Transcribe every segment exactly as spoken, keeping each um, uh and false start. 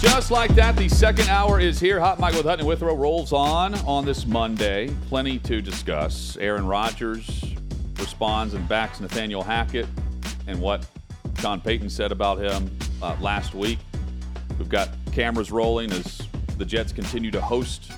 Just like that, the second hour is here. Hot Mike with Hutt and Withrow rolls on on this Monday. Plenty to discuss. Aaron Rodgers responds and backs Nathaniel Hackett and what Sean Payton said about him uh, last week. We've got cameras rolling as the Jets continue to host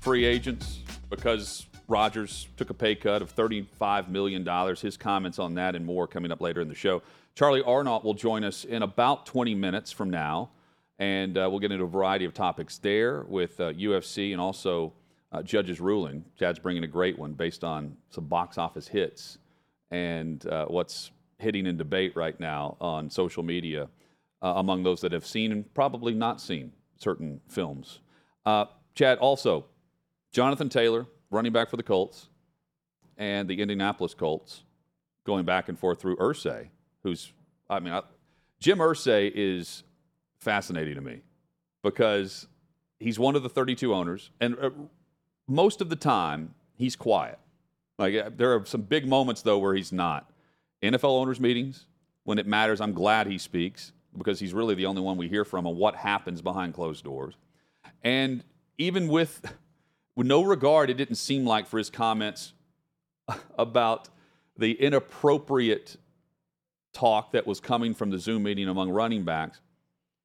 free agents because Rodgers took a pay cut of thirty-five million dollars. His comments on that and more coming up later in the show. Charly Arnolt will join us in about twenty minutes from now. And uh, we'll get into a variety of topics there with uh, U F C and also uh, Judge's ruling. Chad's bringing a great one based on some box office hits and uh, what's hitting in debate right now on social media uh, among those that have seen and probably not seen certain films. Uh, Chad, also, Jonathan Taylor, running back for the Colts, and the Indianapolis Colts going back and forth through Irsay, who's, I mean, I, Jim Irsay is fascinating to me because he's one of the thirty-two owners, and most of the time he's quiet. Like, there are some big moments though where he's not. N F L owners meetings, when it matters, I'm glad he speaks because he's really the only one we hear from on what happens behind closed doors. And even with, with no regard, it didn't seem like, for his comments about the inappropriate talk that was coming from the Zoom meeting among running backs,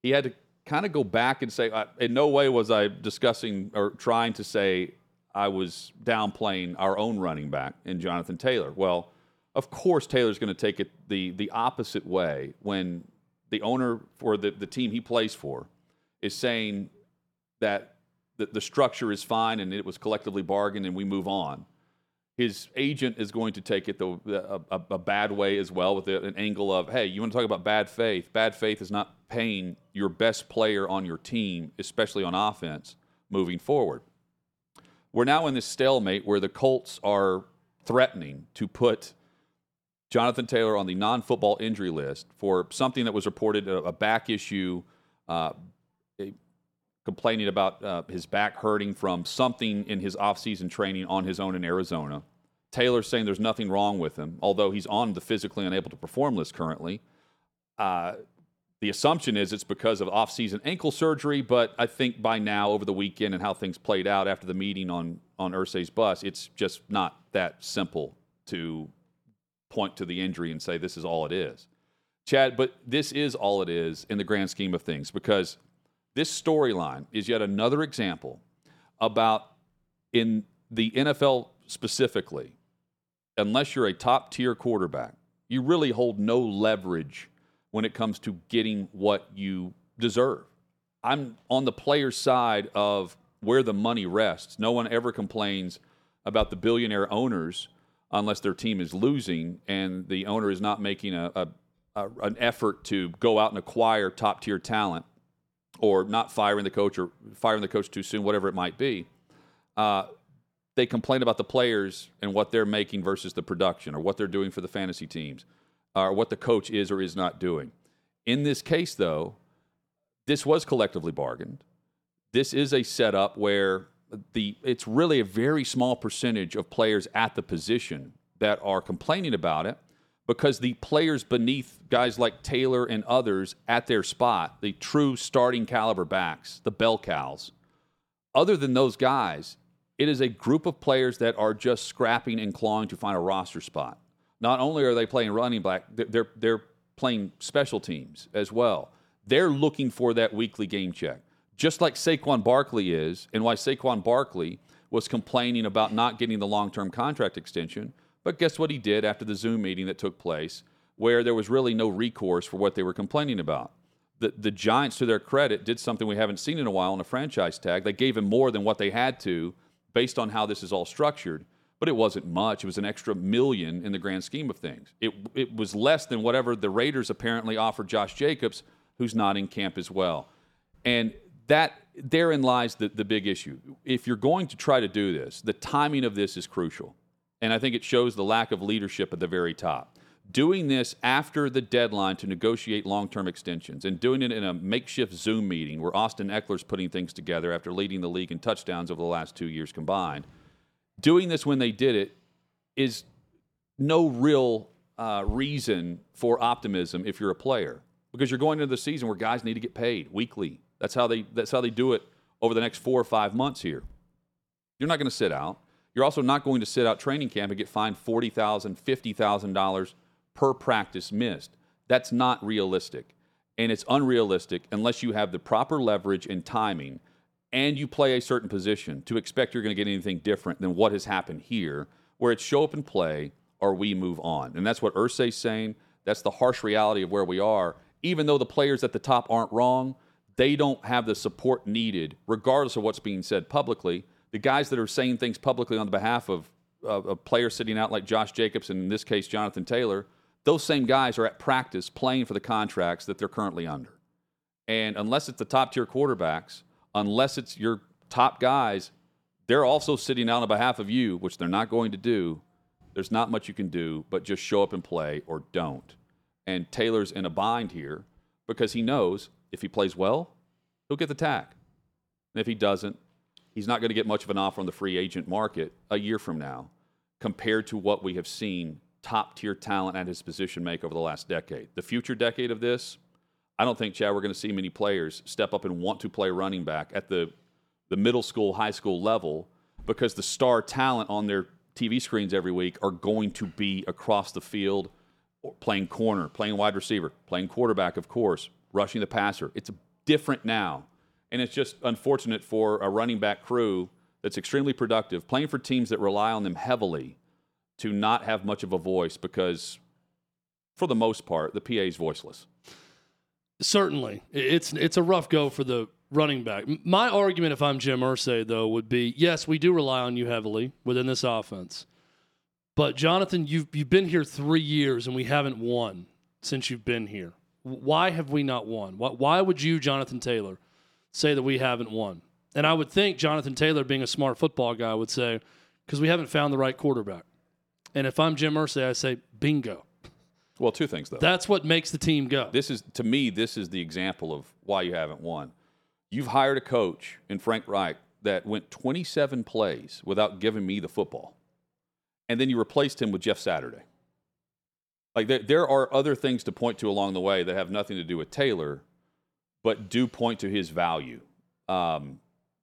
he had to kind of go back and say, in no way was I discussing or trying to say I was downplaying our own running back in Jonathan Taylor. Well, of course Taylor's going to take it the, the opposite way when the owner for the, the team he plays for is saying that the, the structure is fine and it was collectively bargained and we move on. His agent is going to take it the, the a, a bad way as well, with the, an angle of, hey, you want to talk about bad faith? Bad faith is not paying your best player on your team, especially on offense, moving forward. We're now in this stalemate where the Colts are threatening to put Jonathan Taylor on the non-football injury list for something that was reported, a, a back issue, uh, a, complaining about uh, his back hurting from something in his offseason training on his own in Arizona. Taylor's saying there's nothing wrong with him, although he's on the physically unable to perform list currently. Uh, the assumption is it's because of offseason ankle surgery, but I think by now, over the weekend and how things played out after the meeting on, on Irsay's bus, it's just not that simple to point to the injury and say this is all it is. Chad, but this is all it is in the grand scheme of things, because this storyline is yet another example about, in the N F L specifically, unless you're a top-tier quarterback, you really hold no leverage when it comes to getting what you deserve. I'm on the player's side of where the money rests. No one ever complains about the billionaire owners unless their team is losing and the owner is not making a, a, a an effort to go out and acquire top-tier talent, or not firing the coach, or firing the coach too soon, whatever it might be. Uh, they complain about the players and what they're making versus the production, or what they're doing for the fantasy teams, or what the coach is or is not doing. In this case, though, this was collectively bargained. This is a setup where the it's really a very small percentage of players at the position that are complaining about it, because the players beneath, guys like Taylor and others at their spot, the true starting caliber backs, the bell cows, other than those guys, it is a group of players that are just scrapping and clawing to find a roster spot. Not only are they playing running back, they're, they're playing special teams as well. They're looking for that weekly game check, just like Saquon Barkley is, and why Saquon Barkley was complaining about not getting the long-term contract extension. But guess what he did after the Zoom meeting that took place, where there was really no recourse for what they were complaining about. The, the Giants, to their credit, did something we haven't seen in a while on a franchise tag. They gave him more than what they had to based on how this is all structured. but it wasn't much. It was an extra million in the grand scheme of things. It it was less than whatever the Raiders apparently offered Josh Jacobs, who's not in camp as well. And that therein lies the, the big issue. If you're going to try to do this, the timing of this is crucial. And I think it shows the lack of leadership at the very top. Doing this after the deadline to negotiate long-term extensions and doing it in a makeshift Zoom meeting where Austin Eckler's putting things together after leading the league in touchdowns over the last two years combined. Doing this when they did it is no real uh, reason for optimism if you're a player, because you're going into the season where guys need to get paid weekly. That's how they that's how they do it over the next four or five months here. You're not going to sit out. You're also not going to sit out training camp and get fined forty thousand dollars, fifty thousand dollars per practice missed. That's not realistic, and it's unrealistic unless you have the proper leverage and timing and you play a certain position to expect you're going to get anything different than what has happened here, where it's show up and play or we move on. And that's what Irsay's saying. That's the harsh reality of where we are. Even though the players at the top aren't wrong, they don't have the support needed, regardless of what's being said publicly. The guys that are saying things publicly on the behalf of uh, a player sitting out like Josh Jacobs, and in this case, Jonathan Taylor, those same guys are at practice playing for the contracts that they're currently under. And unless it's the top-tier quarterbacks, unless it's your top guys, they're also sitting out on behalf of you, which they're not going to do. There's not much you can do but just show up and play or don't. And Taylor's in a bind here because he knows if he plays well, he'll get the tack. And if he doesn't, he's not going to get much of an offer on the free agent market a year from now compared to what we have seen top-tier talent at his position make over the last decade. The future decade of this, I don't think, Chad, we're going to see many players step up and want to play running back at the, the middle school, high school level, because the star talent on their T V screens every week are going to be across the field, playing corner, playing wide receiver, playing quarterback, of course, rushing the passer. It's different now, and it's just unfortunate for a running back crew that's extremely productive, playing for teams that rely on them heavily, to not have much of a voice because, for the most part, the P A is voiceless. Certainly. It's it's a rough go for the running back. My argument, if I'm Jim Irsay, though, would be, yes, we do rely on you heavily within this offense. But, Jonathan, you've, you've been here three years, and we haven't won since you've been here. Why have we not won? Why, why would you, Jonathan Taylor, say that we haven't won? And I would think Jonathan Taylor, being a smart football guy, would say, because we haven't found the right quarterback. And if I'm Jim Irsay, I say, bingo. Well, two things, though. That's what makes the team go. This is, to me, this is the example of why you haven't won. You've hired a coach in Frank Reich that went twenty-seven plays without giving me the football. And then you replaced him with Jeff Saturday. Like, there, there are other things to point to along the way that have nothing to do with Taylor, but do point to his value. Um,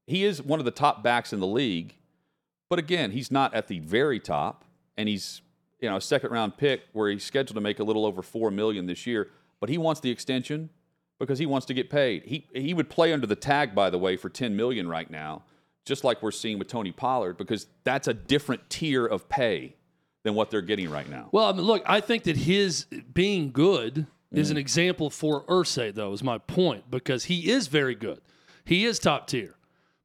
he is one of the top backs in the league, but again, he's not at the very top. And he's, you know, a second-round pick where he's scheduled to make a little over four million dollars this year. But he wants the extension because he wants to get paid. He he would play under the tag, by the way, for ten million dollars right now, just like we're seeing with Tony Pollard, because that's a different tier of pay than what they're getting right now. Well, I mean, look, I think that his being good is mm. an example for Irsay, though, is my point, because he is very good. He is top tier.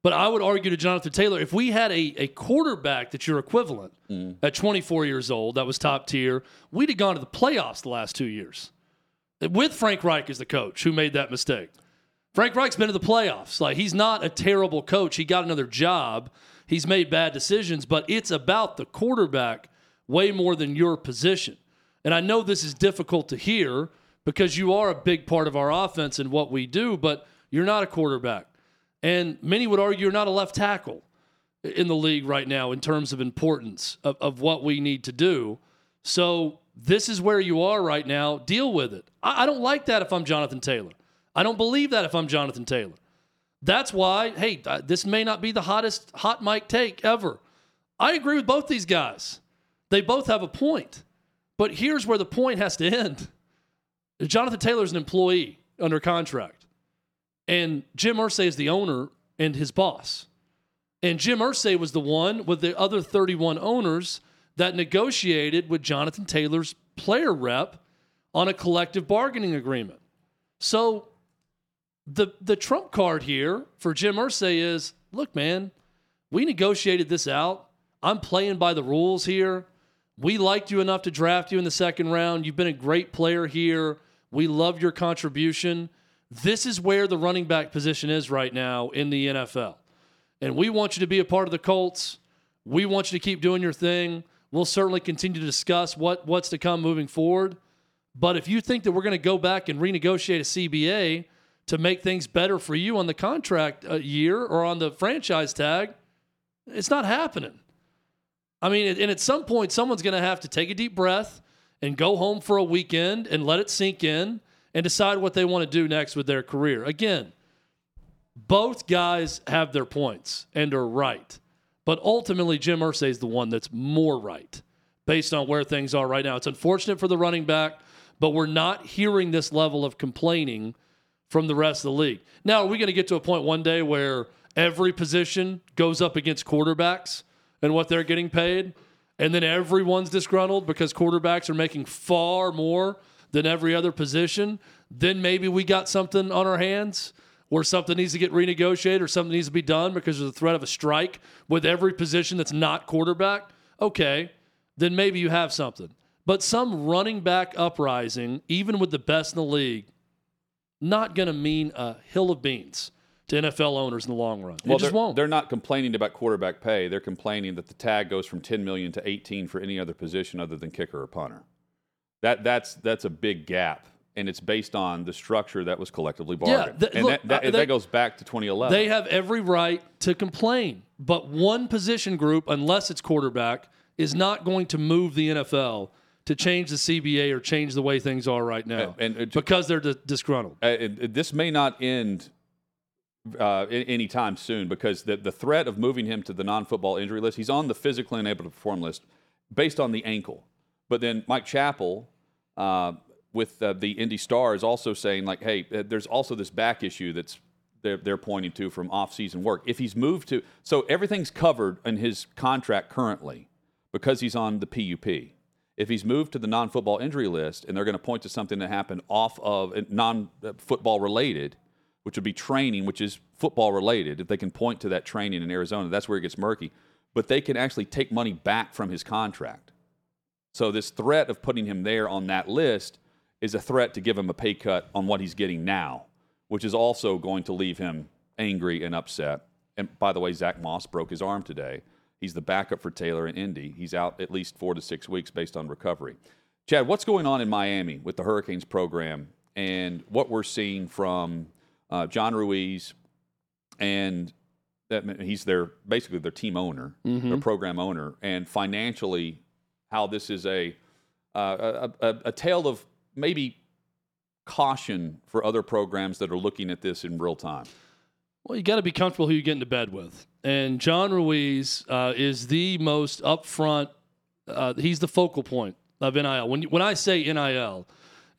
But I would argue to Jonathan Taylor, if we had a, a quarterback that's your equivalent mm. at twenty-four years old that was top tier, we'd have gone to the playoffs the last two years. With Frank Reich as the coach who made that mistake. Frank Reich's been to the playoffs. Like, he's not a terrible coach. He got another job. He's made bad decisions, but it's about the quarterback way more than your position. And I know this is difficult to hear because you are a big part of our offense and what we do, but you're not a quarterback. And many would argue you're not a left tackle in the league right now in terms of importance of, of what we need to do. So this is where you are right now. Deal with it. I, I don't like that if I'm Jonathan Taylor. I don't believe that if I'm Jonathan Taylor. That's why, hey, this may not be the hottest hot mic take ever. I agree with both these guys. They both have a point. But here's where the point has to end. Jonathan Taylor's an employee under contract. And Jim Irsay is the owner and his boss. And Jim Irsay was the one with the other thirty-one owners that negotiated with Jonathan Taylor's player rep on a collective bargaining agreement. So the the trump card here for Jim Irsay is, look, man, we negotiated this out. I'm playing by the rules here. We liked you enough to draft you in the second round. You've been a great player here. We love your contribution. This is where the running back position is right now in the N F L. And we want you to be a part of the Colts. We want you to keep doing your thing. We'll certainly continue to discuss what, what's to come moving forward. But if you think that we're going to go back and renegotiate a C B A to make things better for you on the contract year or on the franchise tag, it's not happening. I mean, and at some point, someone's going to have to take a deep breath and go home for a weekend and let it sink in and decide what they want to do next with their career. Again, both guys have their points and are right. But ultimately, Jim Irsay is the one that's more right based on where things are right now. It's unfortunate for the running back, but we're not hearing this level of complaining from the rest of the league. Now, are we going to get to a point one day where every position goes up against quarterbacks and what they're getting paid, and then everyone's disgruntled because quarterbacks are making far more than every other position? Then maybe we got something on our hands where something needs to get renegotiated or something needs to be done because there's a threat of a strike with every position that's not quarterback. Okay, then maybe you have something. But some running back uprising, even with the best in the league, not going to mean a hill of beans to N F L owners in the long run. It well, just they're, won't. They're not complaining about quarterback pay. They're complaining that the tag goes from ten million dollars to eighteen million dollars for any other position other than kicker or punter. That that's that's a big gap, and it's based on the structure that was collectively bargained. Yeah, th- and look, that, that, uh, they, that goes back to twenty eleven. They have every right to complain, but one position group, unless it's quarterback, is not going to move the N F L to change the C B A or change the way things are right now, and, and, because they're d- disgruntled. Uh, it, it, this may not end uh, any time soon because the, the threat of moving him to the non-football injury list, he's on the physically unable to perform list based on the ankle. But then Mike Chappell uh, with uh, the Indy Star is also saying, like, hey, there's also this back issue that's they're, they're pointing to from off-season work. If he's moved to – so everything's covered in his contract currently because he's on the P U P. If he's moved to the non-football injury list and they're going to point to something that happened off of non-football related, which would be training, which is football related, if they can point to that training in Arizona, that's where it gets murky. But they can actually take money back from his contract. So this threat of putting him there on that list is a threat to give him a pay cut on what he's getting now, which is also going to leave him angry and upset. And by the way, Zach Moss broke his arm today. He's the backup for Taylor in Indy. He's out at least four to six weeks based on recovery. Chad, what's going on in Miami with the Hurricanes program and what we're seeing from uh, John Ruiz? And that he's their basically their team owner, mm-hmm. their program owner, and financially how this is a, uh, a, a, a tale of maybe caution for other programs that are looking at this in real time. Well, you got to be comfortable who you get into bed with. And John Ruiz uh, is the most upfront. Uh, he's the focal point of N I L. When when I say N I L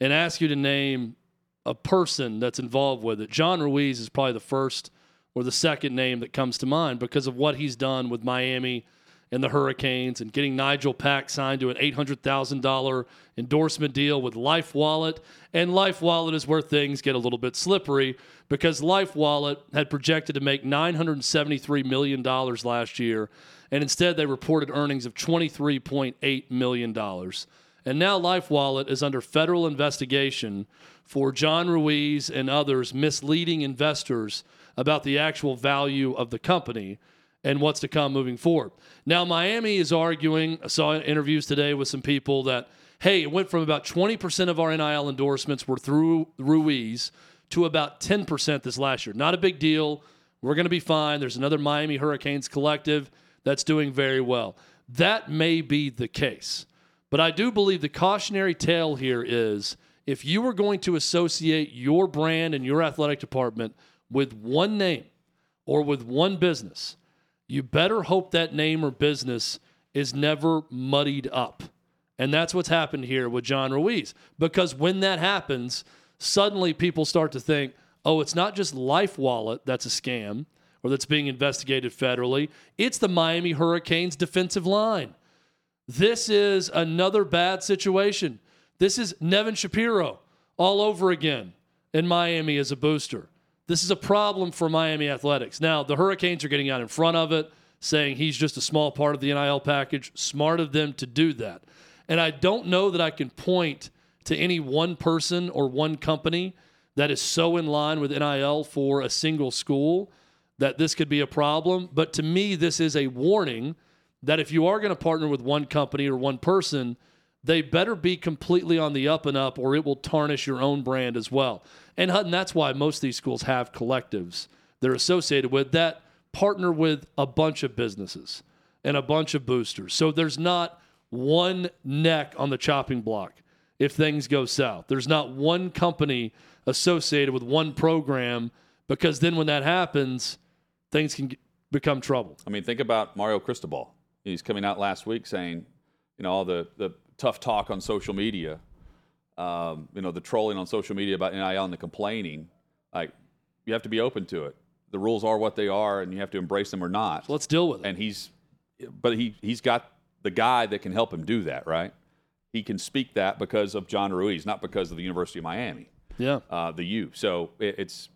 and ask you to name a person that's involved with it, John Ruiz is probably the first or the second name that comes to mind because of what he's done with Miami and the Hurricanes and getting Nigel Pack signed to an eight hundred thousand dollars endorsement deal with LifeWallet. And LifeWallet is where things get a little bit slippery because LifeWallet had projected to make nine hundred seventy-three million dollars last year, and instead they reported earnings of twenty-three point eight million dollars. And now LifeWallet is under federal investigation for John Ruiz and others misleading investors about the actual value of the company and what's to come moving forward. Now, Miami is arguing, I saw interviews today with some people that, hey, it went from about twenty percent of our N I L endorsements were through Ruiz to about ten percent this last year. Not a big deal. We're going to be fine. There's another Miami Hurricanes collective that's doing very well. That may be the case. But I do believe the cautionary tale here is if you are going to associate your brand and your athletic department with one name or with one business, you better hope that name or business is never muddied up. And that's what's happened here with John Ruiz. Because when that happens, suddenly people start to think, oh, it's not just LifeWallet that's a scam or that's being investigated federally. It's the Miami Hurricanes defensive line. This is another bad situation. This is Nevin Shapiro all over again in Miami as a booster. This is a problem for Miami athletics. Now, the Hurricanes are getting out in front of it. saying he's just a small part of the N I L package. Smart of them to do that. And I don't know that I can point to any one person or one company that is so in line with N I L for a single school that this could be a problem. But to me, this is a warning that if you are going to partner with one company or one person, they better be completely on the up and up, or it will tarnish your own brand as well. And Hutton, that's why most of these schools have collectives they're associated with that partner with a bunch of businesses and a bunch of boosters. So there's not one neck on the chopping block if things go south. There's not one company associated with one program, because then when that happens, things can become trouble. I mean, think about Mario Cristobal. He's coming out last week saying, you know, all the, the tough talk on social media, um, you know, the trolling on social media about N I L and the complaining. Like, you have to be open to it. The rules are what they are, and you have to embrace them or not. So let's deal with it. And he's, but he he's got the guy that can help him do that, right? He can speak that because of John Ruiz, not because of the University of Miami. Yeah, uh, the U. So it, it's,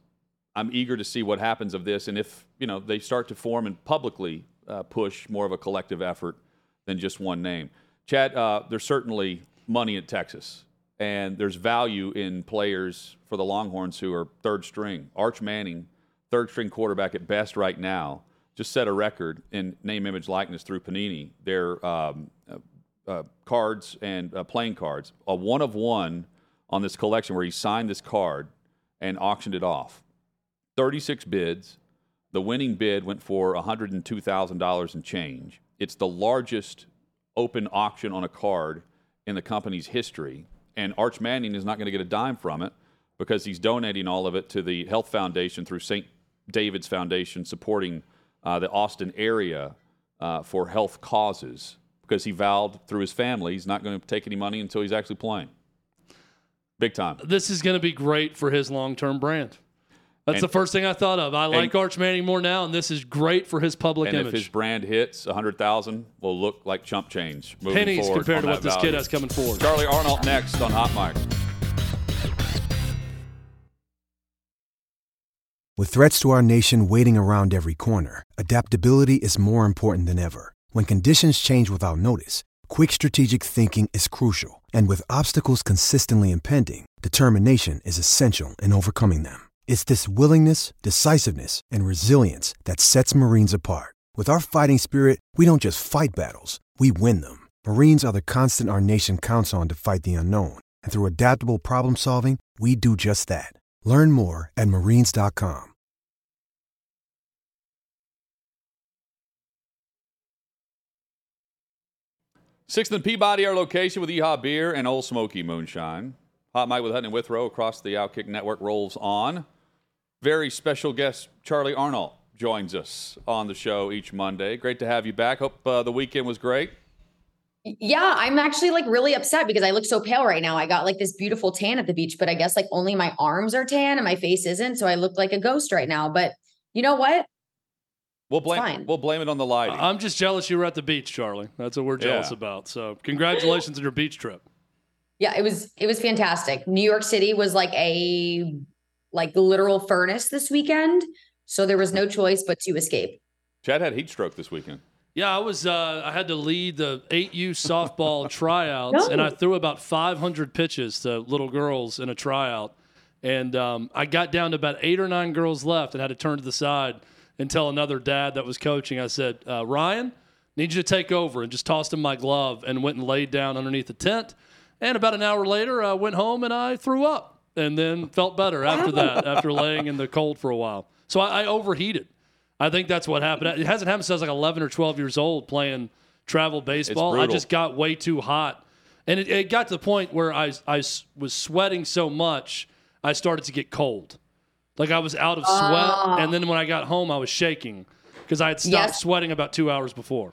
I'm eager to see what happens of this, and if you know they start to form and publicly uh, push more of a collective effort than just one name. Chad, uh, there's certainly money at Texas, and there's value in players for the Longhorns who are third string. Arch Manning, third string quarterback at best right now, just set a record in name, image, likeness through Panini. Their um, uh, uh, cards and uh, playing cards, a one of one on this collection where he signed this card and auctioned it off. thirty-six bids. The winning bid went for one hundred two thousand dollars and change. It's the largest open auction on a card in the company's history, and Arch Manning is not going to get a dime from it because he's donating all of it to the Health Foundation through Saint David's Foundation, supporting uh, the Austin area uh, for health causes, because he vowed through his family he's not going to take any money until he's actually playing. Big time. This is going to be great for his long-term brand. That's and, the first thing I thought of. I like and, Arch Manning more now, and this is great for his public and image. And if his brand hits one hundred thousand dollars, will look like chump change moving pennies forward compared to what this value kid has coming forward. Charly Arnolt next on Hot Mic. With threats to our nation waiting around every corner, adaptability is more important than ever. When conditions change without notice, quick strategic thinking is crucial. And with obstacles consistently impending, determination is essential in overcoming them. It's this willingness, decisiveness, and resilience that sets Marines apart. With our fighting spirit, we don't just fight battles, we win them. Marines are the constant our nation counts on to fight the unknown. And through adaptable problem solving, we do just that. Learn more at Marines dot com. sixth and Peabody, our location with Yeehaw Beer and Old Smoky Moonshine. Hot Mic with Hutton and Withrow across the Outkick Network rolls on. Very special guest Charly Arnolt joins us on the show each Monday. Great to have you back. Hope uh, the weekend was great. Yeah, I'm actually like really upset because I look so pale right now. I got like this beautiful tan at the beach, but I guess like only my arms are tan and my face isn't. So I look like a ghost right now. But you know what? We'll blame we'll blame it on the lighting. I'm just jealous you were at the beach, Charly. That's what we're jealous yeah. about. So congratulations on your beach trip. Yeah, it was it was fantastic. New York City was like a like literal furnace this weekend, so there was no choice but to escape. Chad had heat stroke this weekend. Yeah, I was uh, I had to lead the eight U softball tryouts, no. and I threw about five hundred pitches to little girls in a tryout, and um, I got down to about eight or nine girls left, and had to turn to the side and tell another dad that was coaching. I said, uh, "Ryan, need you to take over," and just tossed him my glove and went and laid down underneath the tent. And about an hour later, I went home and I threw up and then felt better after that, after laying in the cold for a while. So I, I overheated. I think that's what happened. It hasn't happened since I was like eleven or twelve years old playing travel baseball. I just got way too hot. And it, it got to the point where I, I was sweating so much, I started to get cold. Like I was out of sweat. Uh, and then when I got home, I was shaking because I had stopped yes. sweating about two hours before.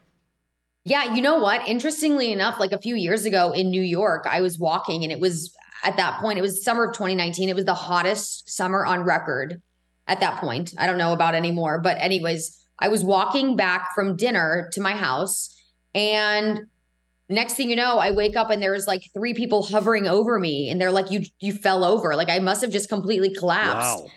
Yeah, you know what? Interestingly enough, like a few years ago in New York, I was walking and it was at that point, it was summer of twenty nineteen. It was the hottest summer on record at that point. I don't know about anymore, but anyways, I was walking back from dinner to my house, and next thing you know, I wake up and there's like three people hovering over me and they're like, you, you fell over. Like I must have just completely collapsed. Wow.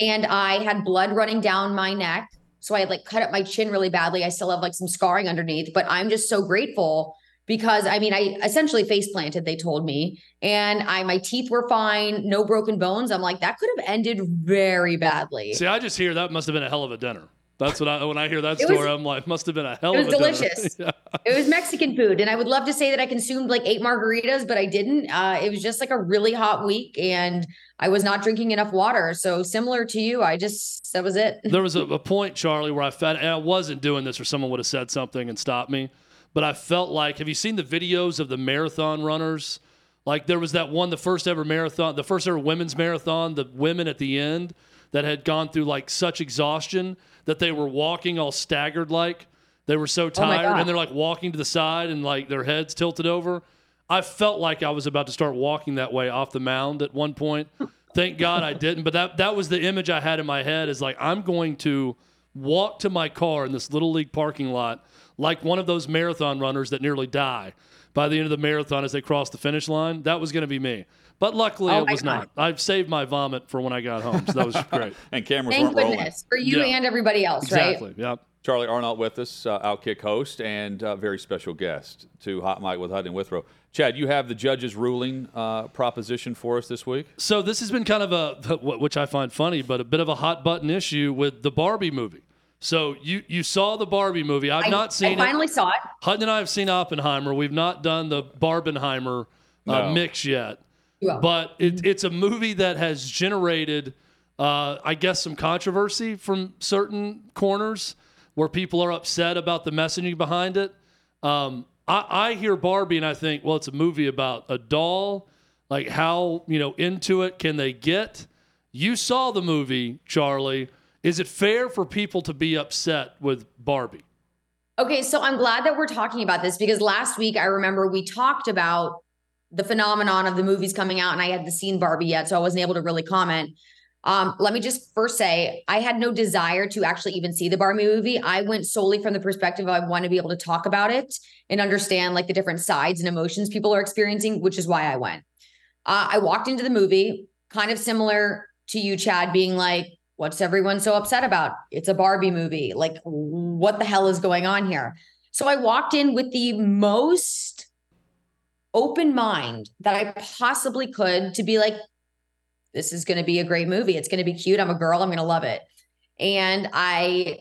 And I had blood running down my neck. So I had like cut up my chin really badly. I still have like some scarring underneath, but I'm just so grateful because I mean, I essentially face planted, they told me, and I, my teeth were fine, no broken bones. I'm like, that could have ended very badly. See, I just hear that must've been a hell of a dinner. That's what I, when I hear that story, was, I'm like, must've been a hell of a dinner. It was delicious. Yeah. It was Mexican food. And I would love to say that I consumed like eight margaritas, but I didn't. Uh, it was just like a really hot week and I was not drinking enough water. So similar to you, I just, that was it. There was a, a point, Charly, where I fed, and I wasn't doing this or someone would have said something and stopped me. But I felt like, have you seen the videos of the marathon runners? Like there was that one, the first ever marathon, the first ever women's marathon, the women at the end that had gone through like such exhaustion that they were walking all staggered like. They were so tired, oh and they're like walking to the side and like their heads tilted over. I felt like I was about to start walking that way off the mound at one point. Thank God I didn't. But that that was the image I had in my head is like, I'm going to walk to my car in this Little League parking lot like one of those marathon runners that nearly die by the end of the marathon as they cross the finish line. That was going to be me. But luckily oh it was God. not. I've saved my vomit for when I got home, so that was great. And cameras Thank weren't rolling. Thank goodness for you yeah. and everybody else, exactly. right? Exactly, yep. Charly Arnolt with us, uh, Outkick host, and uh, very special guest to Hot Mike with Hutt and Withrow. Chad, you have the judge's ruling uh, proposition for us this week? So this has been kind of a, which I find funny, but a bit of a hot button issue with the Barbie movie. So you you saw the Barbie movie. I've I, not seen I finally it. saw it. Hutt and I have seen Oppenheimer. We've not done the Barbenheimer uh, no. mix yet. Yeah. But it, it's a movie that has generated, uh, I guess, some controversy from certain corners, where people are upset about the messaging behind it. Um, I, I hear Barbie and I think, well, it's a movie about a doll. Like how, you know, into it can they get? You saw the movie, Charly. Is it fair for people to be upset with Barbie? Okay, so I'm glad that we're talking about this because last week I remember we talked about the phenomenon of the movies coming out and I hadn't seen Barbie yet, so I wasn't able to really comment. Um, let me just first say, I had no desire to actually even see the Barbie movie. I went solely from the perspective of I want to be able to talk about it and understand like the different sides and emotions people are experiencing, which is why I went. Uh, I walked into the movie kind of similar to you, Chad, being like, what's everyone so upset about? It's a Barbie movie. Like, what the hell is going on here? So I walked in with the most open mind that I possibly could to be like, this is going to be a great movie. It's going to be cute. I'm a girl. I'm going to love it. And I,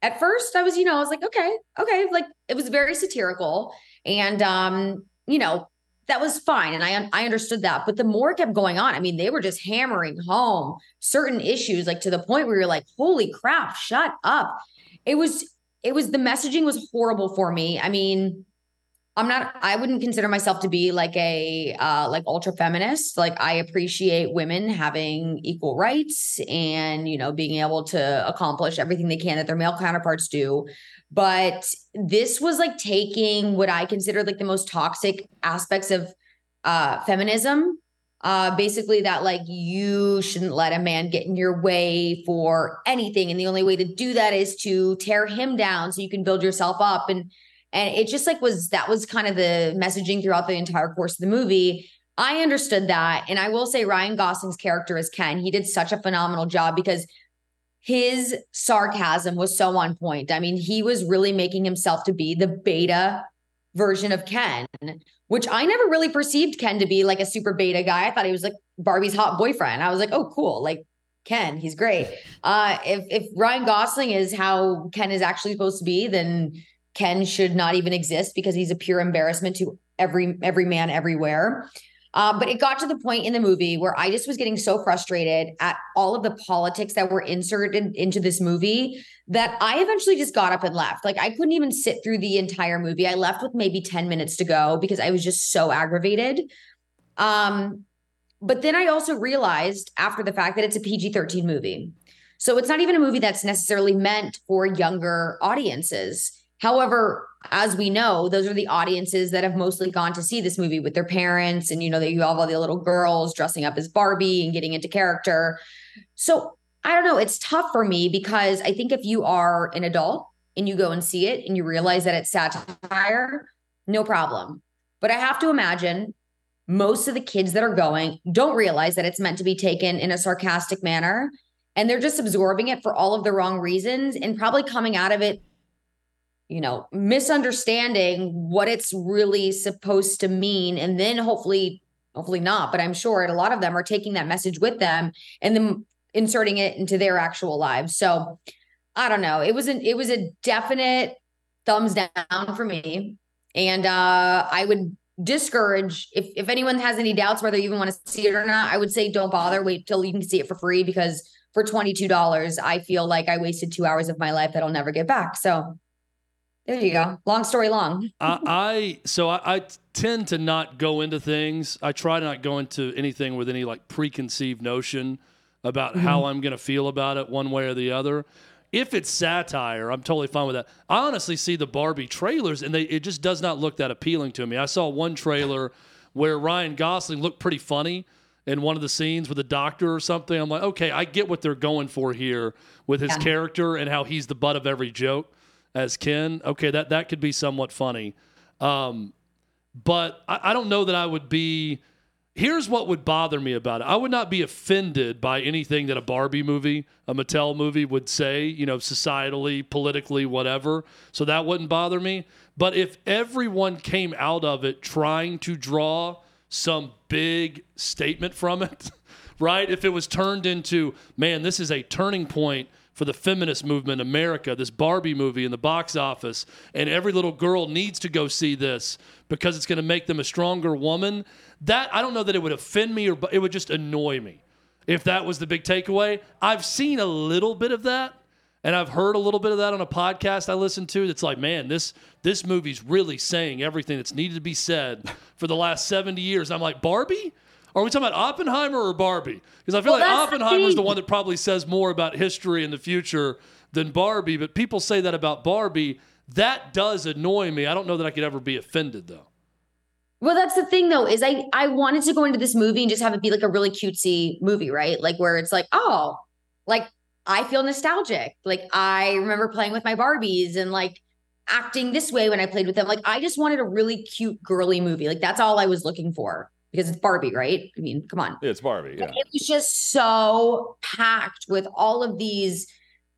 at first I was, you know, I was like, okay, okay. Like it was very satirical and, um, you know, that was fine. And I, I understood that, but the more it kept going on, I mean, they were just hammering home certain issues, like to the point where you're like, holy crap, shut up. It was, it was, the messaging was horrible for me. I mean, I'm not, I wouldn't consider myself to be like a, uh, like ultra feminist. Like I appreciate women having equal rights and, you know, being able to accomplish everything they can that their male counterparts do. But this was like taking what I consider like the most toxic aspects of, uh, feminism. Uh, basically that like you shouldn't let a man get in your way for anything. And the only way to do that is to tear him down so you can build yourself up. And And it just like was, that was kind of the messaging throughout the entire course of the movie. I understood that. And I will say Ryan Gosling's character as Ken, he did such a phenomenal job because his sarcasm was so on point. I mean, he was really making himself to be the beta version of Ken, which I never really perceived Ken to be like a super beta guy. I thought he was like Barbie's hot boyfriend. I was like, oh, cool. Like Ken, he's great. Uh, if, if Ryan Gosling is how Ken is actually supposed to be, then Ken should not even exist because he's a pure embarrassment to every every man everywhere. Uh, but it got to the point in the movie where I just was getting so frustrated at all of the politics that were inserted into this movie that I eventually just got up and left. Like I couldn't even sit through the entire movie. I left with maybe ten minutes to go because I was just so aggravated. Um, but then I also realized after the fact that it's a P G thirteen movie. So it's not even a movie that's necessarily meant for younger audiences. However, as we know, those are the audiences that have mostly gone to see this movie with their parents. And, you know, that you have all the little girls dressing up as Barbie and getting into character. So I don't know. It's tough for me because I think if you are an adult and you go and see it and you realize that it's satire, no problem. But I have to imagine most of the kids that are going don't realize that it's meant to be taken in a sarcastic manner. and they're just absorbing it for all of the wrong reasons and probably coming out of it, you know, misunderstanding what it's really supposed to mean. And then hopefully, hopefully not, but I'm sure a lot of them are taking that message with them and then inserting it into their actual lives. So I don't know. It was an, it was a definite thumbs down for me. And uh, I would discourage, if, if anyone has any doubts whether you even want to see it or not, I would say don't bother. Wait till you can see it for free, because for twenty-two dollars, I feel like I wasted two hours of my life that I'll never get back. So there you go. Long story long. I, I so I, I tend to not go into things. I try not go into anything with any like preconceived notion about mm-hmm. how I'm going to feel about it one way or the other. If it's satire, I'm totally fine with that. I honestly see the Barbie trailers, and they, it just does not look that appealing to me. I saw one trailer where Ryan Gosling looked pretty funny in one of the scenes with a doctor or something. I'm like, okay, I get what they're going for here with his yeah. character and how he's the butt of every joke as Ken. Okay, that, that could be somewhat funny. Um, but I, I don't know that I would be – here's what would bother me about it. I would not be offended by anything that a Barbie movie, a Mattel movie would say, you know, societally, politically, whatever. So that wouldn't bother me. But if everyone came out of it trying to draw some big statement from it, right? If it was turned into, man, this is a turning point for the feminist movement in America, this Barbie movie in the box office, and every little girl needs to go see this because it's going to make them a stronger woman. That, I don't know that it would offend me, or it would just annoy me if that was the big takeaway. I've seen a little bit of that, and I've heard a little bit of that on a podcast I listened to that's like, man, this this movie's really saying everything that's needed to be said for the last seventy years. I'm like, Barbie? Are we talking about Oppenheimer or Barbie? Because I feel well, like Oppenheimer's the, the one that probably says more about history and the future than Barbie, but people say that about Barbie. That does annoy me. I don't know that I could ever be offended, though. Well, that's the thing, though, is I, I wanted to go into this movie and just have it be like a really cutesy movie, right? Like where it's like, oh, like I feel nostalgic. Like I remember playing with my Barbies and like acting this way when I played with them. Like I just wanted a really cute, girly movie. Like that's all I was looking for. Because it's Barbie, right? I mean, come on. It's Barbie, yeah. It was just so packed with all of these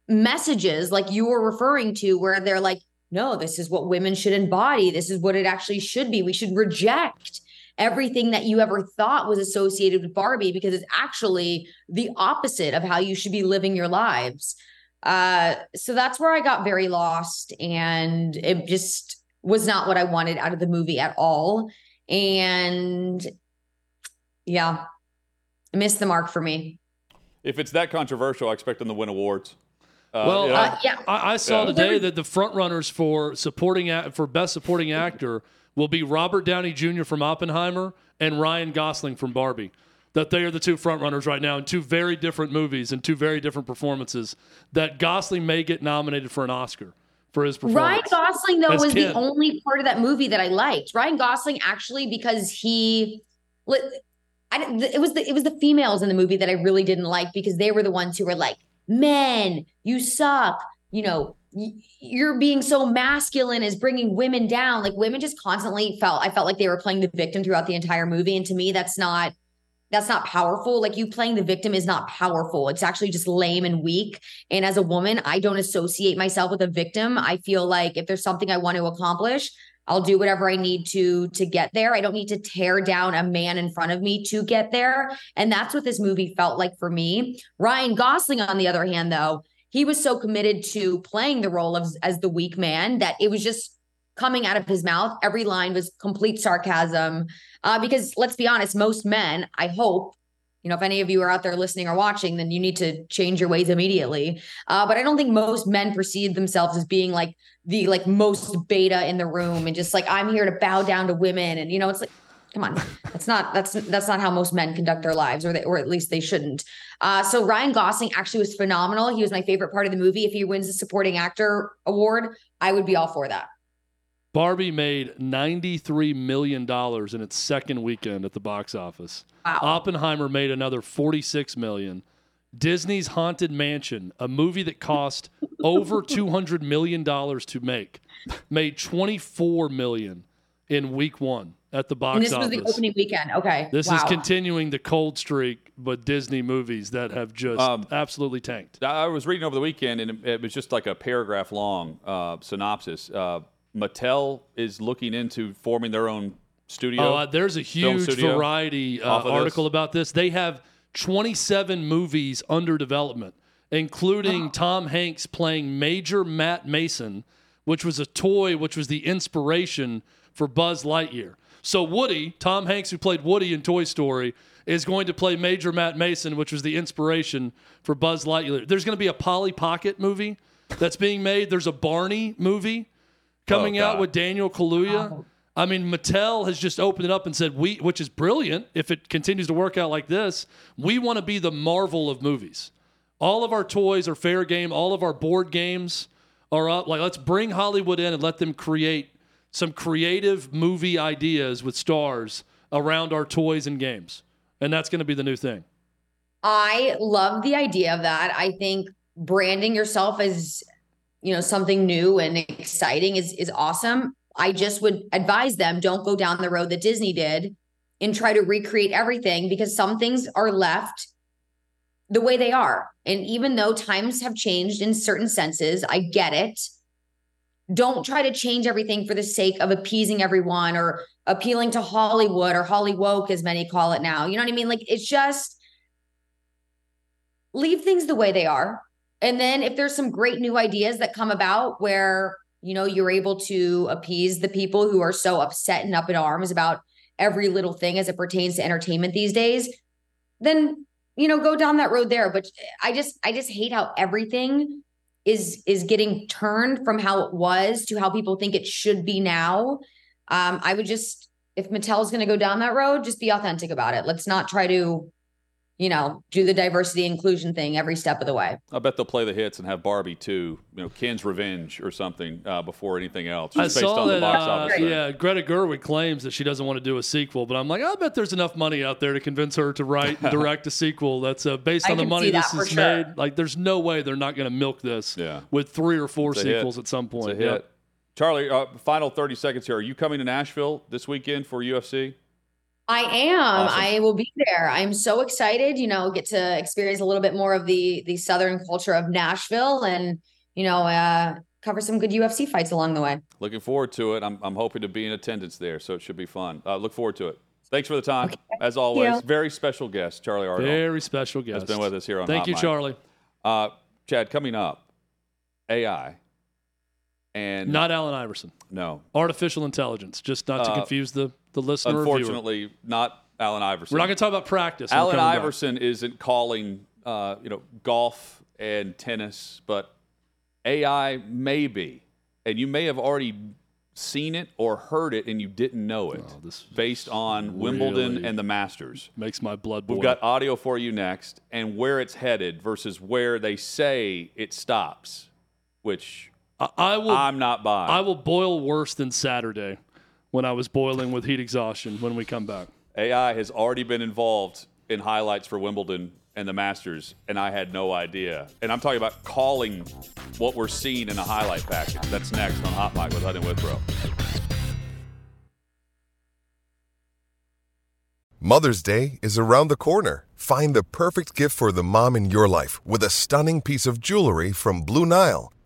messages like you were referring to where they're like, no, this is what women should embody. This is what it actually should be. We should reject everything that you ever thought was associated with Barbie because it's actually the opposite of how you should be living your lives. Uh, so that's where I got very lost, and it just was not what I wanted out of the movie at all. And yeah, missed the mark for me. If it's that controversial, I expect them to win awards. Uh, well, you know? uh, yeah, I, I saw yeah. today that the front runners for supporting for best supporting actor will be Robert Downey Junior from Oppenheimer and Ryan Gosling from Barbie. That they are the two front runners right now in two very different movies and two very different performances. That Gosling may get nominated for an Oscar for his performance. Ryan Gosling, though, As was Ken. The only part of that movie that I liked. Ryan Gosling, actually, because he, I didn't, it was the it was the females in the movie that I really didn't like, because they were the ones who were like, "Men, you suck. You know, you're being so masculine is bringing women down." Like women just constantly felt I felt like they were playing the victim throughout the entire movie, and to me, that's not. That's not powerful. Like you playing the victim is not powerful. It's actually just lame and weak. And as a woman, I don't associate myself with a victim. I feel like if there's something I want to accomplish, I'll do whatever I need to to get there. I don't need to tear down a man in front of me to get there. And that's what this movie felt like for me. Ryan Gosling, on the other hand, though, he was so committed to playing the role of as the weak man that it was just coming out of his mouth. Every line was complete sarcasm uh, because let's be honest, most men, I hope, you know, if any of you are out there listening or watching, then you need to change your ways immediately. Uh, but I don't think most men perceive themselves as being like the like most beta in the room and just like, I'm here to bow down to women. And, you know, it's like, come on, that's not that's that's not how most men conduct their lives, or they, or at least they shouldn't. Uh, so Ryan Gosling actually was phenomenal. He was my favorite part of the movie. If he wins the supporting actor award, I would be all for that. Barbie made ninety-three million dollars in its second weekend at the box office. Wow. Oppenheimer made another forty-six million dollars. Disney's Haunted Mansion, a movie that cost over two hundred million dollars to make, made twenty-four million dollars in week one. at the box office. And this office. was the opening weekend. Okay. This wow. is continuing the cold streak, but Disney movies that have just um, absolutely tanked. I was reading over the weekend, and it was just like a paragraph long uh, synopsis. Uh, Mattel is looking into forming their own studio. Oh, uh, there's a huge Variety uh, article this. about this. They have twenty-seven movies under development, including oh. Tom Hanks playing Major Matt Mason, which was a toy, which was the inspiration for Buzz Lightyear. So Woody, Tom Hanks, who played Woody in Toy Story, is going to play Major Matt Mason, which was the inspiration for Buzz Lightyear. There's going to be a Polly Pocket movie that's being made. There's a Barney movie coming oh, out with Daniel Kaluuya. Oh. I mean, Mattel has just opened it up and said, "We," which is brilliant if it continues to work out like this, we want to be the Marvel of movies. All of our toys are fair game. All of our board games are up. Like, let's bring Hollywood in and let them create some creative movie ideas with stars around our toys and games. And that's going to be the new thing. I love the idea of that. I think branding yourself as, you know, something new and exciting is, is awesome. I just would advise them, don't go down the road that Disney did and try to recreate everything, because some things are left the way they are. And even though times have changed in certain senses, I get it. Don't try to change everything for the sake of appeasing everyone or appealing to Hollywood or Hollywoke, as many call it now. You know what I mean? Like, it's just leave things the way they are. And then if there's some great new ideas that come about where, you know, you're able to appease the people who are so upset and up in arms about every little thing as it pertains to entertainment these days, then, you know, go down that road there. But I just, I just hate how everything is is getting turned from how it was to how people think it should be now. Um, I would just, if Mattel's going to go down that road, just be authentic about it. Let's not try to, you know, do the diversity inclusion thing every step of the way. I bet they'll play the hits and have Barbie too, you know, Ken's Revenge or something uh, before anything else. Just I based saw on that, the box uh, office yeah, Greta Gerwig claims that she doesn't want to do a sequel, but I'm like, I bet there's enough money out there to convince her to write and direct a sequel that's uh, based on the money this is sure. made. Like, there's no way they're not going to milk this yeah. with three or four sequels hit. at some point. It's a hit. Yep. Charly, uh, final thirty seconds here. Are you coming to Nashville this weekend for U F C? I am. Awesome. I will be there. I'm so excited, you know, get to experience a little bit more of the the Southern culture of Nashville and, you know, uh, cover some good U F C fights along the way. Looking forward to it. I'm I'm hoping to be in attendance there, so it should be fun. Uh, look forward to it. Thanks for the time. Okay. As always, very special guest, Charly Arnolt. Very special guest. Has been with us here on Thank Hot you, Mike. Charly. Uh, Chad, coming up, A I. And not Allen Iverson. No. Artificial intelligence, just not to uh, confuse the, the listener. Unfortunately, or not Allen Iverson. We're not going to talk about practice. Allen Iverson back. isn't calling, uh, you know, golf and tennis, but A I may be. And you may have already seen it or heard it and you didn't know it oh, this based on really Wimbledon and the Masters. Makes my blood boil. We've got audio for you next and where it's headed versus where they say it stops, which... I will, I'm not buying. I will boil worse than Saturday when I was boiling with heat exhaustion when we come back. A I has already been involved in highlights for Wimbledon and the Masters, and I had no idea. And I'm talking about calling what we're seeing in a highlight package. That's next on Hot Mike with Hutt and Withrow. Mother's Day is around the corner. Find the perfect gift for the mom in your life with a stunning piece of jewelry from Blue Nile.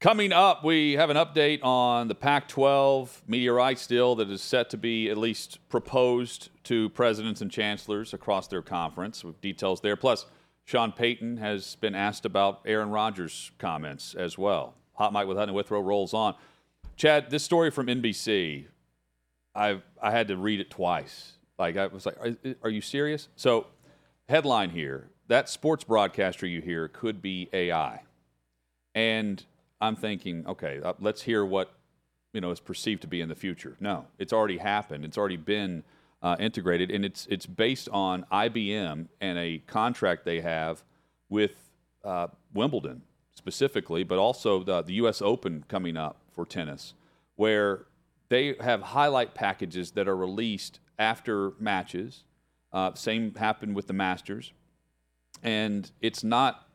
Coming up, we have an update on the Pac twelve media rights deal that is set to be at least proposed to presidents and chancellors across their conference, with details there. Plus, Sean Payton has been asked about Aaron Rodgers' comments as well. Hot Mike with Hutt and Withrow rolls on. Chad, this story from N B C, I I had to read it twice. Like, I was like, are, are you serious? So, headline here, that sports broadcaster you hear could be A I. And... I'm thinking, okay, uh, let's hear what, you know, is perceived to be in the future. No, it's already happened. It's already been uh, integrated, and it's it's based on I B M and a contract they have with uh, Wimbledon specifically, but also the, the U S Open coming up for tennis, where they have highlight packages that are released after matches. Uh, same happened with the Masters. And it's not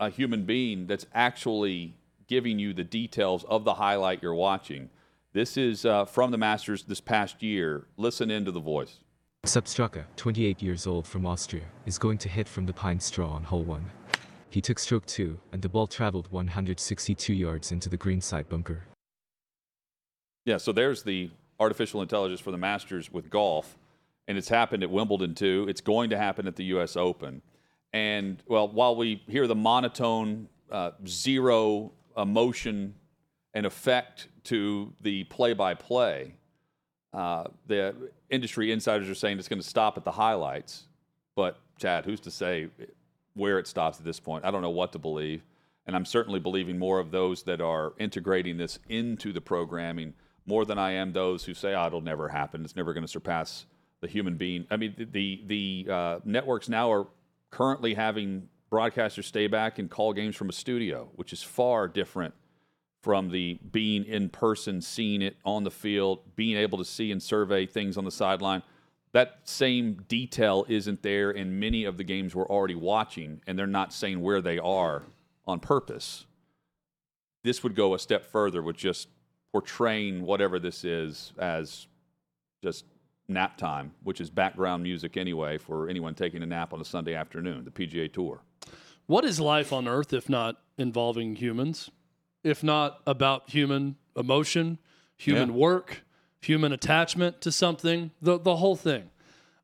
a human being that's actually giving you the details of the highlight you're watching. This is uh, from the Masters this past year. Listen into the voice. Substraka, twenty-eight years old from Austria, is going to hit from the pine straw on hole one. He took stroke two, and the ball traveled one hundred sixty-two yards into the greenside bunker. Yeah, so there's the artificial intelligence for the Masters with golf, and it's happened at Wimbledon too. It's going to happen at the U S Open. And, well, while we hear the monotone, uh, zero emotion and effect to the play-by-play, uh, the industry insiders are saying it's going to stop at the highlights. But, Chad, who's to say where it stops at this point? I don't know what to believe. And I'm certainly believing more of those that are integrating this into the programming more than I am those who say, oh, it'll never happen. It's never going to surpass the human being. I mean, the, the uh, networks now are currently having broadcasters stay back and call games from a studio, which is far different from the being in person, seeing it on the field, being able to see and survey things on the sideline. That same detail isn't there in many of the games we're already watching, and they're not saying where they are on purpose. This would go a step further with just portraying whatever this is as just nap time, which is background music anyway for anyone taking a nap on a Sunday afternoon, the P G A Tour. What is life on Earth if not involving humans? If not about human emotion, human yeah. work, human attachment to something, the, the whole thing.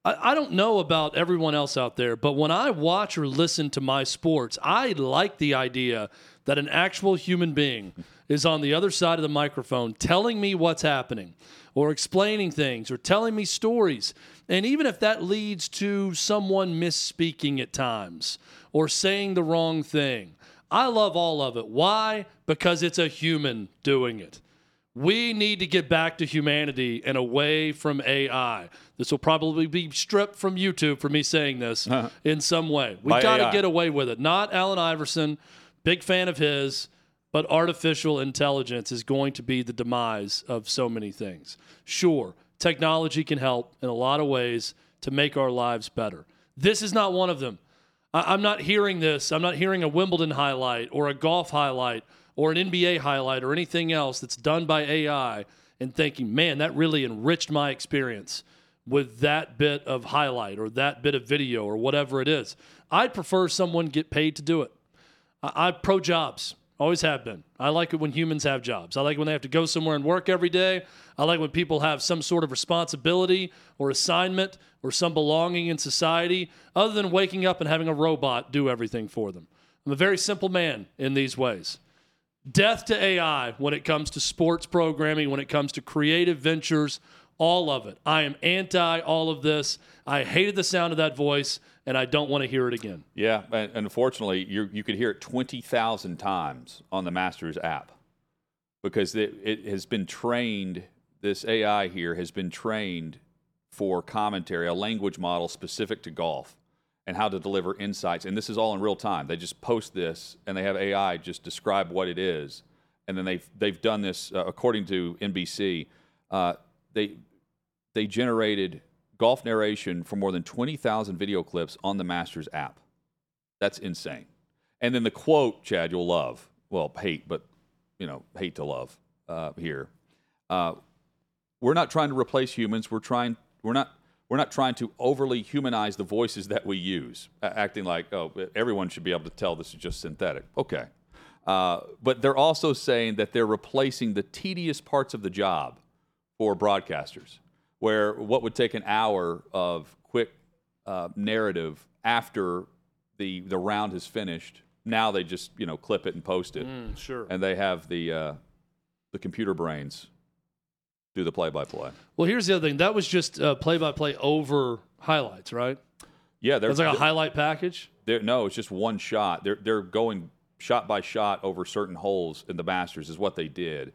I, I don't know about everyone else out there, but when I watch or listen to my sports, I like the idea that an actual human being is on the other side of the microphone telling me what's happening, or explaining things, or telling me stories. And even if that leads to someone misspeaking at times or saying the wrong thing, I love all of it. Why? Because it's a human doing it. We need to get back to humanity and away from A I. This will probably be stripped from YouTube for me saying this huh. in some way. We got to get away with it. Not Allen Iverson, big fan of his. But artificial intelligence is going to be the demise of so many things. Sure, technology can help in a lot of ways to make our lives better. This is not one of them. I- I'm not hearing this. I'm not hearing a Wimbledon highlight or a golf highlight or an N B A highlight or anything else that's done by A I and thinking, man, that really enriched my experience with that bit of highlight or that bit of video or whatever it is. I'd prefer someone get paid to do it. I, I pro jobs. Always have been. I like it when humans have jobs. I like when they have to go somewhere and work every day. I like when people have some sort of responsibility or assignment or some belonging in society other than waking up and having a robot do everything for them. I'm a very simple man in these ways. Death to A I when it comes to sports programming, when it comes to creative ventures, all of it. I am anti all of this. I hated the sound of that voice. And I don't want to hear it again. Yeah, and unfortunately, you you could hear it twenty thousand times on the Masters app because it, it has been trained, this A I here has been trained for commentary, a language model specific to golf and how to deliver insights. And this is all in real time. They just post this, and they have A I just describe what it is. And then they've, they've done this, uh, according to N B C, uh, they they generated golf narration for more than twenty thousand video clips on the Masters app. That's insane. And then the quote, Chad, you'll love. Well, hate, but, you know, hate to love uh, here. Uh, we're not trying to replace humans. We're trying. We're not. We're not trying to overly humanize the voices that we use, acting like, oh, everyone should be able to tell this is just synthetic. Okay. Uh, but they're also saying that they're replacing the tedious parts of the job for broadcasters, where what would take an hour of quick uh, narrative after the the round has finished, now they just you know clip it and post it, mm, sure. And they have the uh, the computer brains do the play by play. Well, here's the other thing. That was just play by play over highlights, right? Yeah, there's like a highlight package. No, it's just one shot. They're they're going shot by shot over certain holes in the Masters is what they did.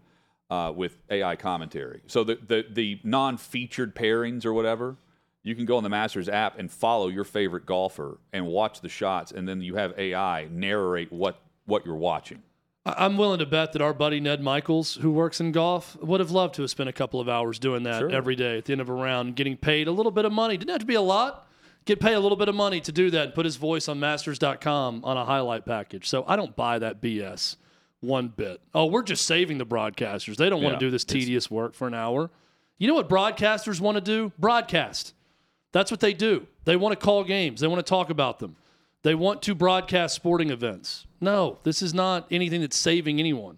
uh, with A I commentary. So the, the, the non-featured pairings or whatever, you can go on the Masters app and follow your favorite golfer and watch the shots, and then you have A I narrate what, what you're watching. I'm willing to bet that our buddy Ned Michaels, who works in golf, would have loved to have spent a couple of hours doing that sure. every day at the end of a round, getting paid a little bit of money. Didn't have to be a lot. Get paid a little bit of money to do that and put his voice on Masters dot com on a highlight package. So I don't buy that B S one bit. Oh, we're just saving the broadcasters. They don't yeah, want to do this tedious work for an hour. You know what broadcasters want to do? Broadcast. That's what they do. They want to call games. They want to talk about them. They want to broadcast sporting events. No, this is not anything that's saving anyone.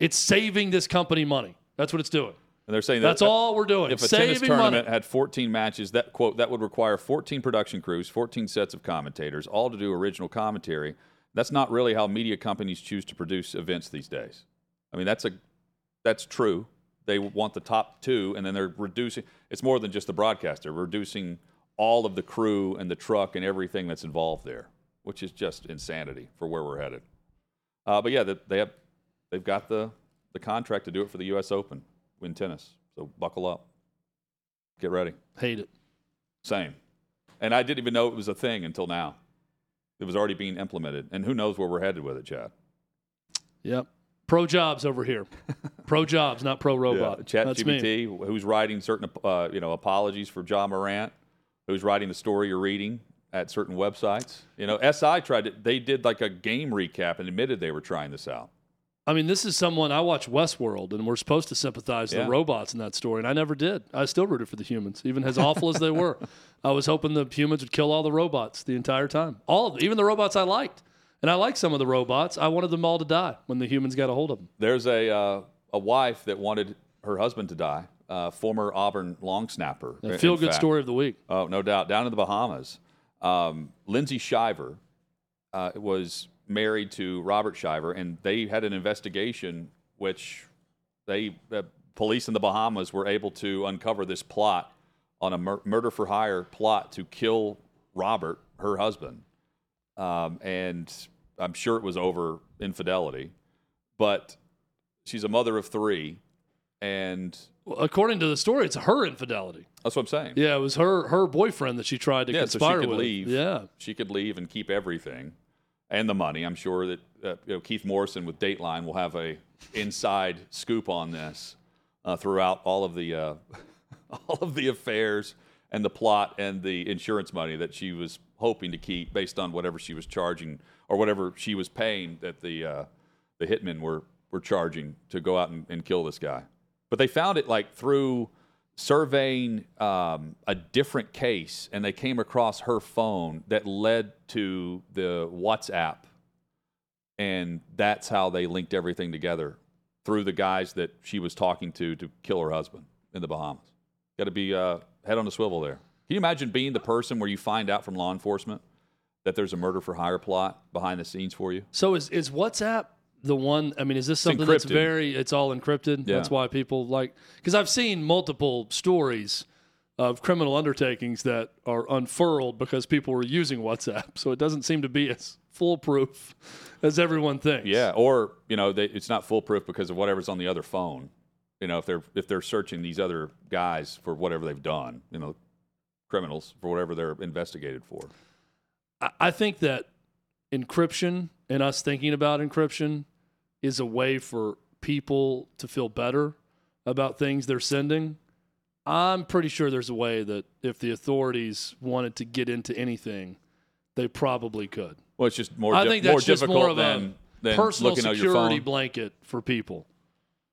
It's saving this company money. That's what it's doing. And they're saying that that's all we're doing. If a tennis tournament had fourteen matches, that quote that would require fourteen production crews, fourteen sets of commentators, all to do original commentary. That's not really how media companies choose to produce events these days. I mean, that's a that's true. They want the top two, and then they're reducing. It's more than just the broadcaster. Reducing all of the crew and the truck and everything that's involved there, which is just insanity for where we're headed. Uh, but yeah, the, they have, they've got the, the contract to do it for the U S Open in tennis. So buckle up, get ready. Hate it. Same. And I didn't even know it was a thing until now. It was already being implemented, and who knows where we're headed with it, Chad? Yep. Pro jobs over here. Pro jobs, not pro robot. Yeah. Chat that's G B T, me. Who's writing certain, uh, you know, apologies for Ja Morant. Who's writing the story you're reading at certain websites? You know, S I tried to, they did like a game recap and admitted they were trying this out. I mean, this is someone, I watch Westworld, and we're supposed to sympathize with yeah. the robots in that story, and I never did. I still rooted for the humans, even as awful as they were. I was hoping the humans would kill all the robots the entire time. All of them, even the robots I liked. And I liked some of the robots. I wanted them all to die when the humans got a hold of them. There's a uh, a wife that wanted her husband to die. Uh, former Auburn long snapper. A feel-good story of the week. Oh, no doubt. Down in the Bahamas. Um, Lindsay Shiver uh, was married to Robert Shiver, and they had an investigation which they the police in the Bahamas were able to uncover this plot on a mur- murder-for-hire plot to kill Robert, her husband. Um, and I'm sure it was over infidelity. But she's a mother of three, and... according to the story, it's her infidelity. That's what I'm saying. Yeah, it was her her boyfriend that she tried to yeah, conspire so she could with. Leave. Yeah, she could leave and keep everything, and the money. I'm sure that uh, you know, Keith Morrison with Dateline will have a inside scoop on this uh, throughout all of the uh, all of the affairs and the plot and the insurance money that she was hoping to keep based on whatever she was charging or whatever she was paying that the uh, the hitmen were were charging to go out and, and kill this guy. But they found it like through surveying um, a different case, and they came across her phone that led to the WhatsApp, and that's how they linked everything together through the guys that she was talking to to kill her husband in the Bahamas. Got to be uh, head on a swivel there. Can you imagine being the person where you find out from law enforcement that there's a murder for hire plot behind the scenes for you? So is is WhatsApp? The one, I mean, is this something that's very, it's all encrypted? Yeah. That's why people like, because I've seen multiple stories of criminal undertakings that are unfurled because people were using WhatsApp. So it doesn't seem to be as foolproof as everyone thinks. Yeah. Or, you know, they, it's not foolproof because of whatever's on the other phone. You know, if they're, if they're searching these other guys for whatever they've done, you know, criminals for whatever they're investigated for. I, I think that encryption and us thinking about encryption is a way for people to feel better about things they're sending. I'm pretty sure there's a way that if the authorities wanted to get into anything, they probably could. Well, it's just more, I di- think that's more just difficult more of than, than personal looking security at your phone. Blanket for people.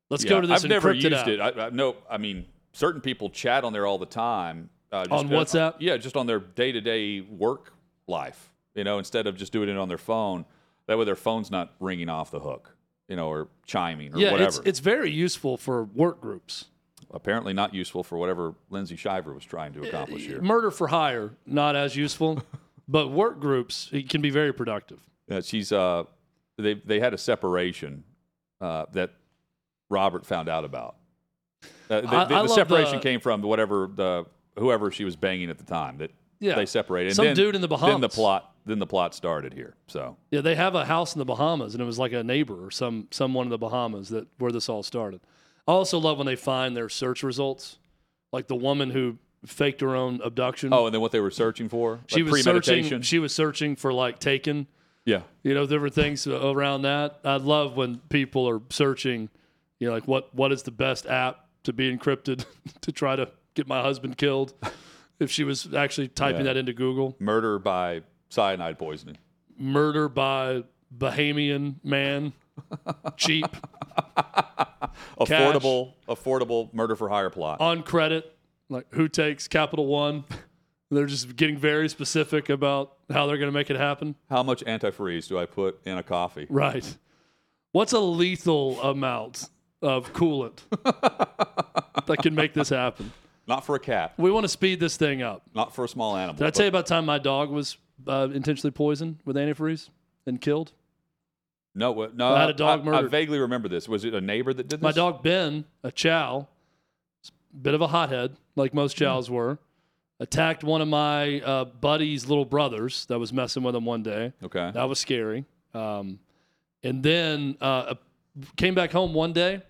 Let's yeah, go to this I've encrypted app. I've never used app. It. I, I, no, I mean, certain people chat on there all the time. Uh, just on uh, WhatsApp? Yeah, just on their day-to-day work life, you know, instead of just doing it on their phone. That way their phone's not ringing off the hook, you know, or chiming or yeah, whatever. Yeah, it's, it's very useful for work groups. Apparently not useful for whatever Lindsay Shiver was trying to accomplish here. Murder for hire, not as useful, but work groups it can be very productive. Yeah, she's uh, they they had a separation uh, that Robert found out about. Uh, the I, the, I the separation the, came from whatever the whoever she was banging at the time that yeah, they separated. And some then, dude in the Bahamas. Then the plot. Then the plot started here. So yeah, they have a house in the Bahamas, and it was like a neighbor or some someone in the Bahamas that where this all started. I also love when they find their search results, like the woman who faked her own abduction. Oh, and then what they were searching for? She like was searching. She was searching for like Taken. Yeah, you know, different things around that. I love when people are searching, you know, like what what is the best app to be encrypted to try to get my husband killed. If she was actually typing yeah. that into Google, murder by cyanide poisoning, murder by Bahamian man, cheap, affordable, cash, affordable murder for hire plot on credit. Like, who takes Capital One? They're just getting very specific about how they're going to make it happen. How much antifreeze do I put in a coffee? Right. What's a lethal amount of coolant that can make this happen? Not for a cat. We want to speed this thing up. Not for a small animal. Did I tell you about the time my dog was uh, intentionally poisoned with antifreeze and killed? No. no. I had a dog I, murdered. I vaguely remember this. Was it a neighbor that did this? My dog, Ben, a chow, bit of a hothead, like most chows were, attacked one of my uh, buddy's little brothers that was messing with him one day. Okay. That was scary. Um, and then uh, came back home one day,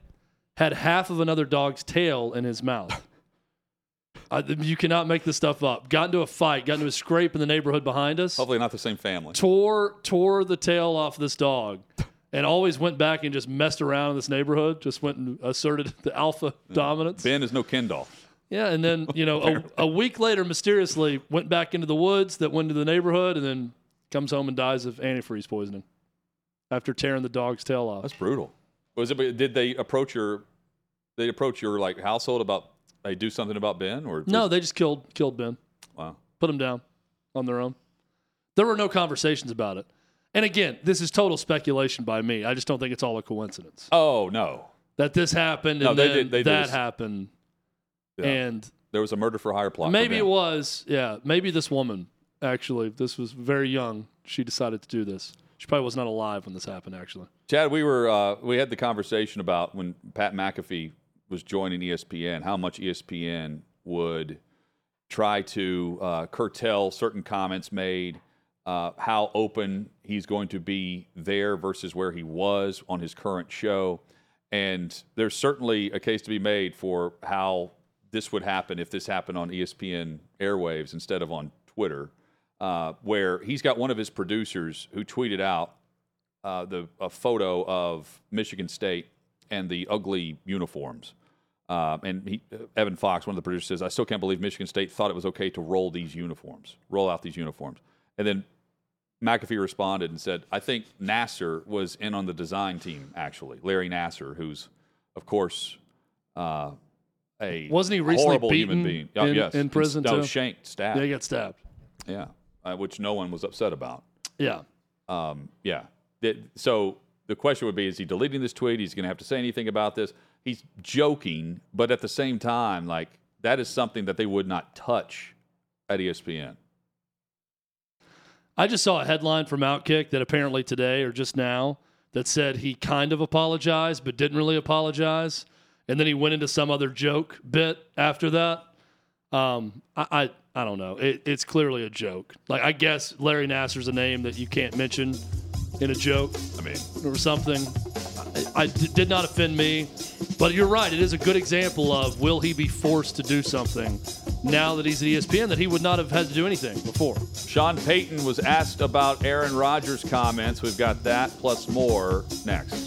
had half of another dog's tail in his mouth. I, you cannot make this stuff up. Got into a fight, got into a scrape in the neighborhood behind us. Hopefully not the same family. Tore, tore the tail off this dog. And always went back and just messed around in this neighborhood, just went and asserted the alpha yeah. dominance. Ben is no Ken doll. Yeah, and then, you know, a, a week later, mysteriously, went back into the woods that went into the neighborhood and then comes home and dies of antifreeze poisoning after tearing the dog's tail off. That's brutal. Was it? Did they approach your, they approach your, like, household about, they do something about Ben? Or no, just, they just killed killed Ben. Wow. Put him down on their own. There were no conversations about it. And again, this is total speculation by me. I just don't think it's all a coincidence. Oh, no. That this happened and no, they then did, they that did. happened. Yeah. And there was a murder for hire plot. Maybe it was. Yeah. Maybe this woman, actually, this was very young. She decided to do this. She probably was not alive when this happened, actually. Chad, we were uh, we had the conversation about when Pat McAfee was joining E S P N, how much E S P N would try to uh, curtail certain comments made. Uh, how open he's going to be there versus where he was on his current show. And there's certainly a case to be made for how this would happen if this happened on E S P N airwaves instead of on Twitter, uh, where he's got one of his producers who tweeted out uh, the a photo of Michigan State and the ugly uniforms. Uh, and he, Evan Fox, one of the producers, says, "I still can't believe Michigan State thought it was okay to roll these uniforms, roll out these uniforms." And then McAfee responded and said, "I think Nasser was in on the design team, actually. Larry Nasser, who's, of course, uh, a wasn't he recently horrible human being. In, oh, yes. in prison, no, too? No, shanked, stabbed. They got stabbed. Yeah, uh, which no one was upset about. Yeah. Um, yeah. It, so the question would be, is he deleting this tweet? He's going to have to say anything about this? He's joking, but at the same time, like, that is something that they would not touch at E S P N. I just saw a headline from Outkick that apparently today or just now that said he kind of apologized but didn't really apologize, and then he went into some other joke bit after that. Um, I, I I don't know. It, it's clearly a joke. Like, I guess Larry Nasser's a name that you can't mention in a joke. I mean, or something. I, I d- did not offend me, but you're right. It is a good example of will he be forced to do something now that he's at E S P N that he would not have had to do anything before. Sean Payton was asked about Aaron Rodgers' comments. We've got that plus more next.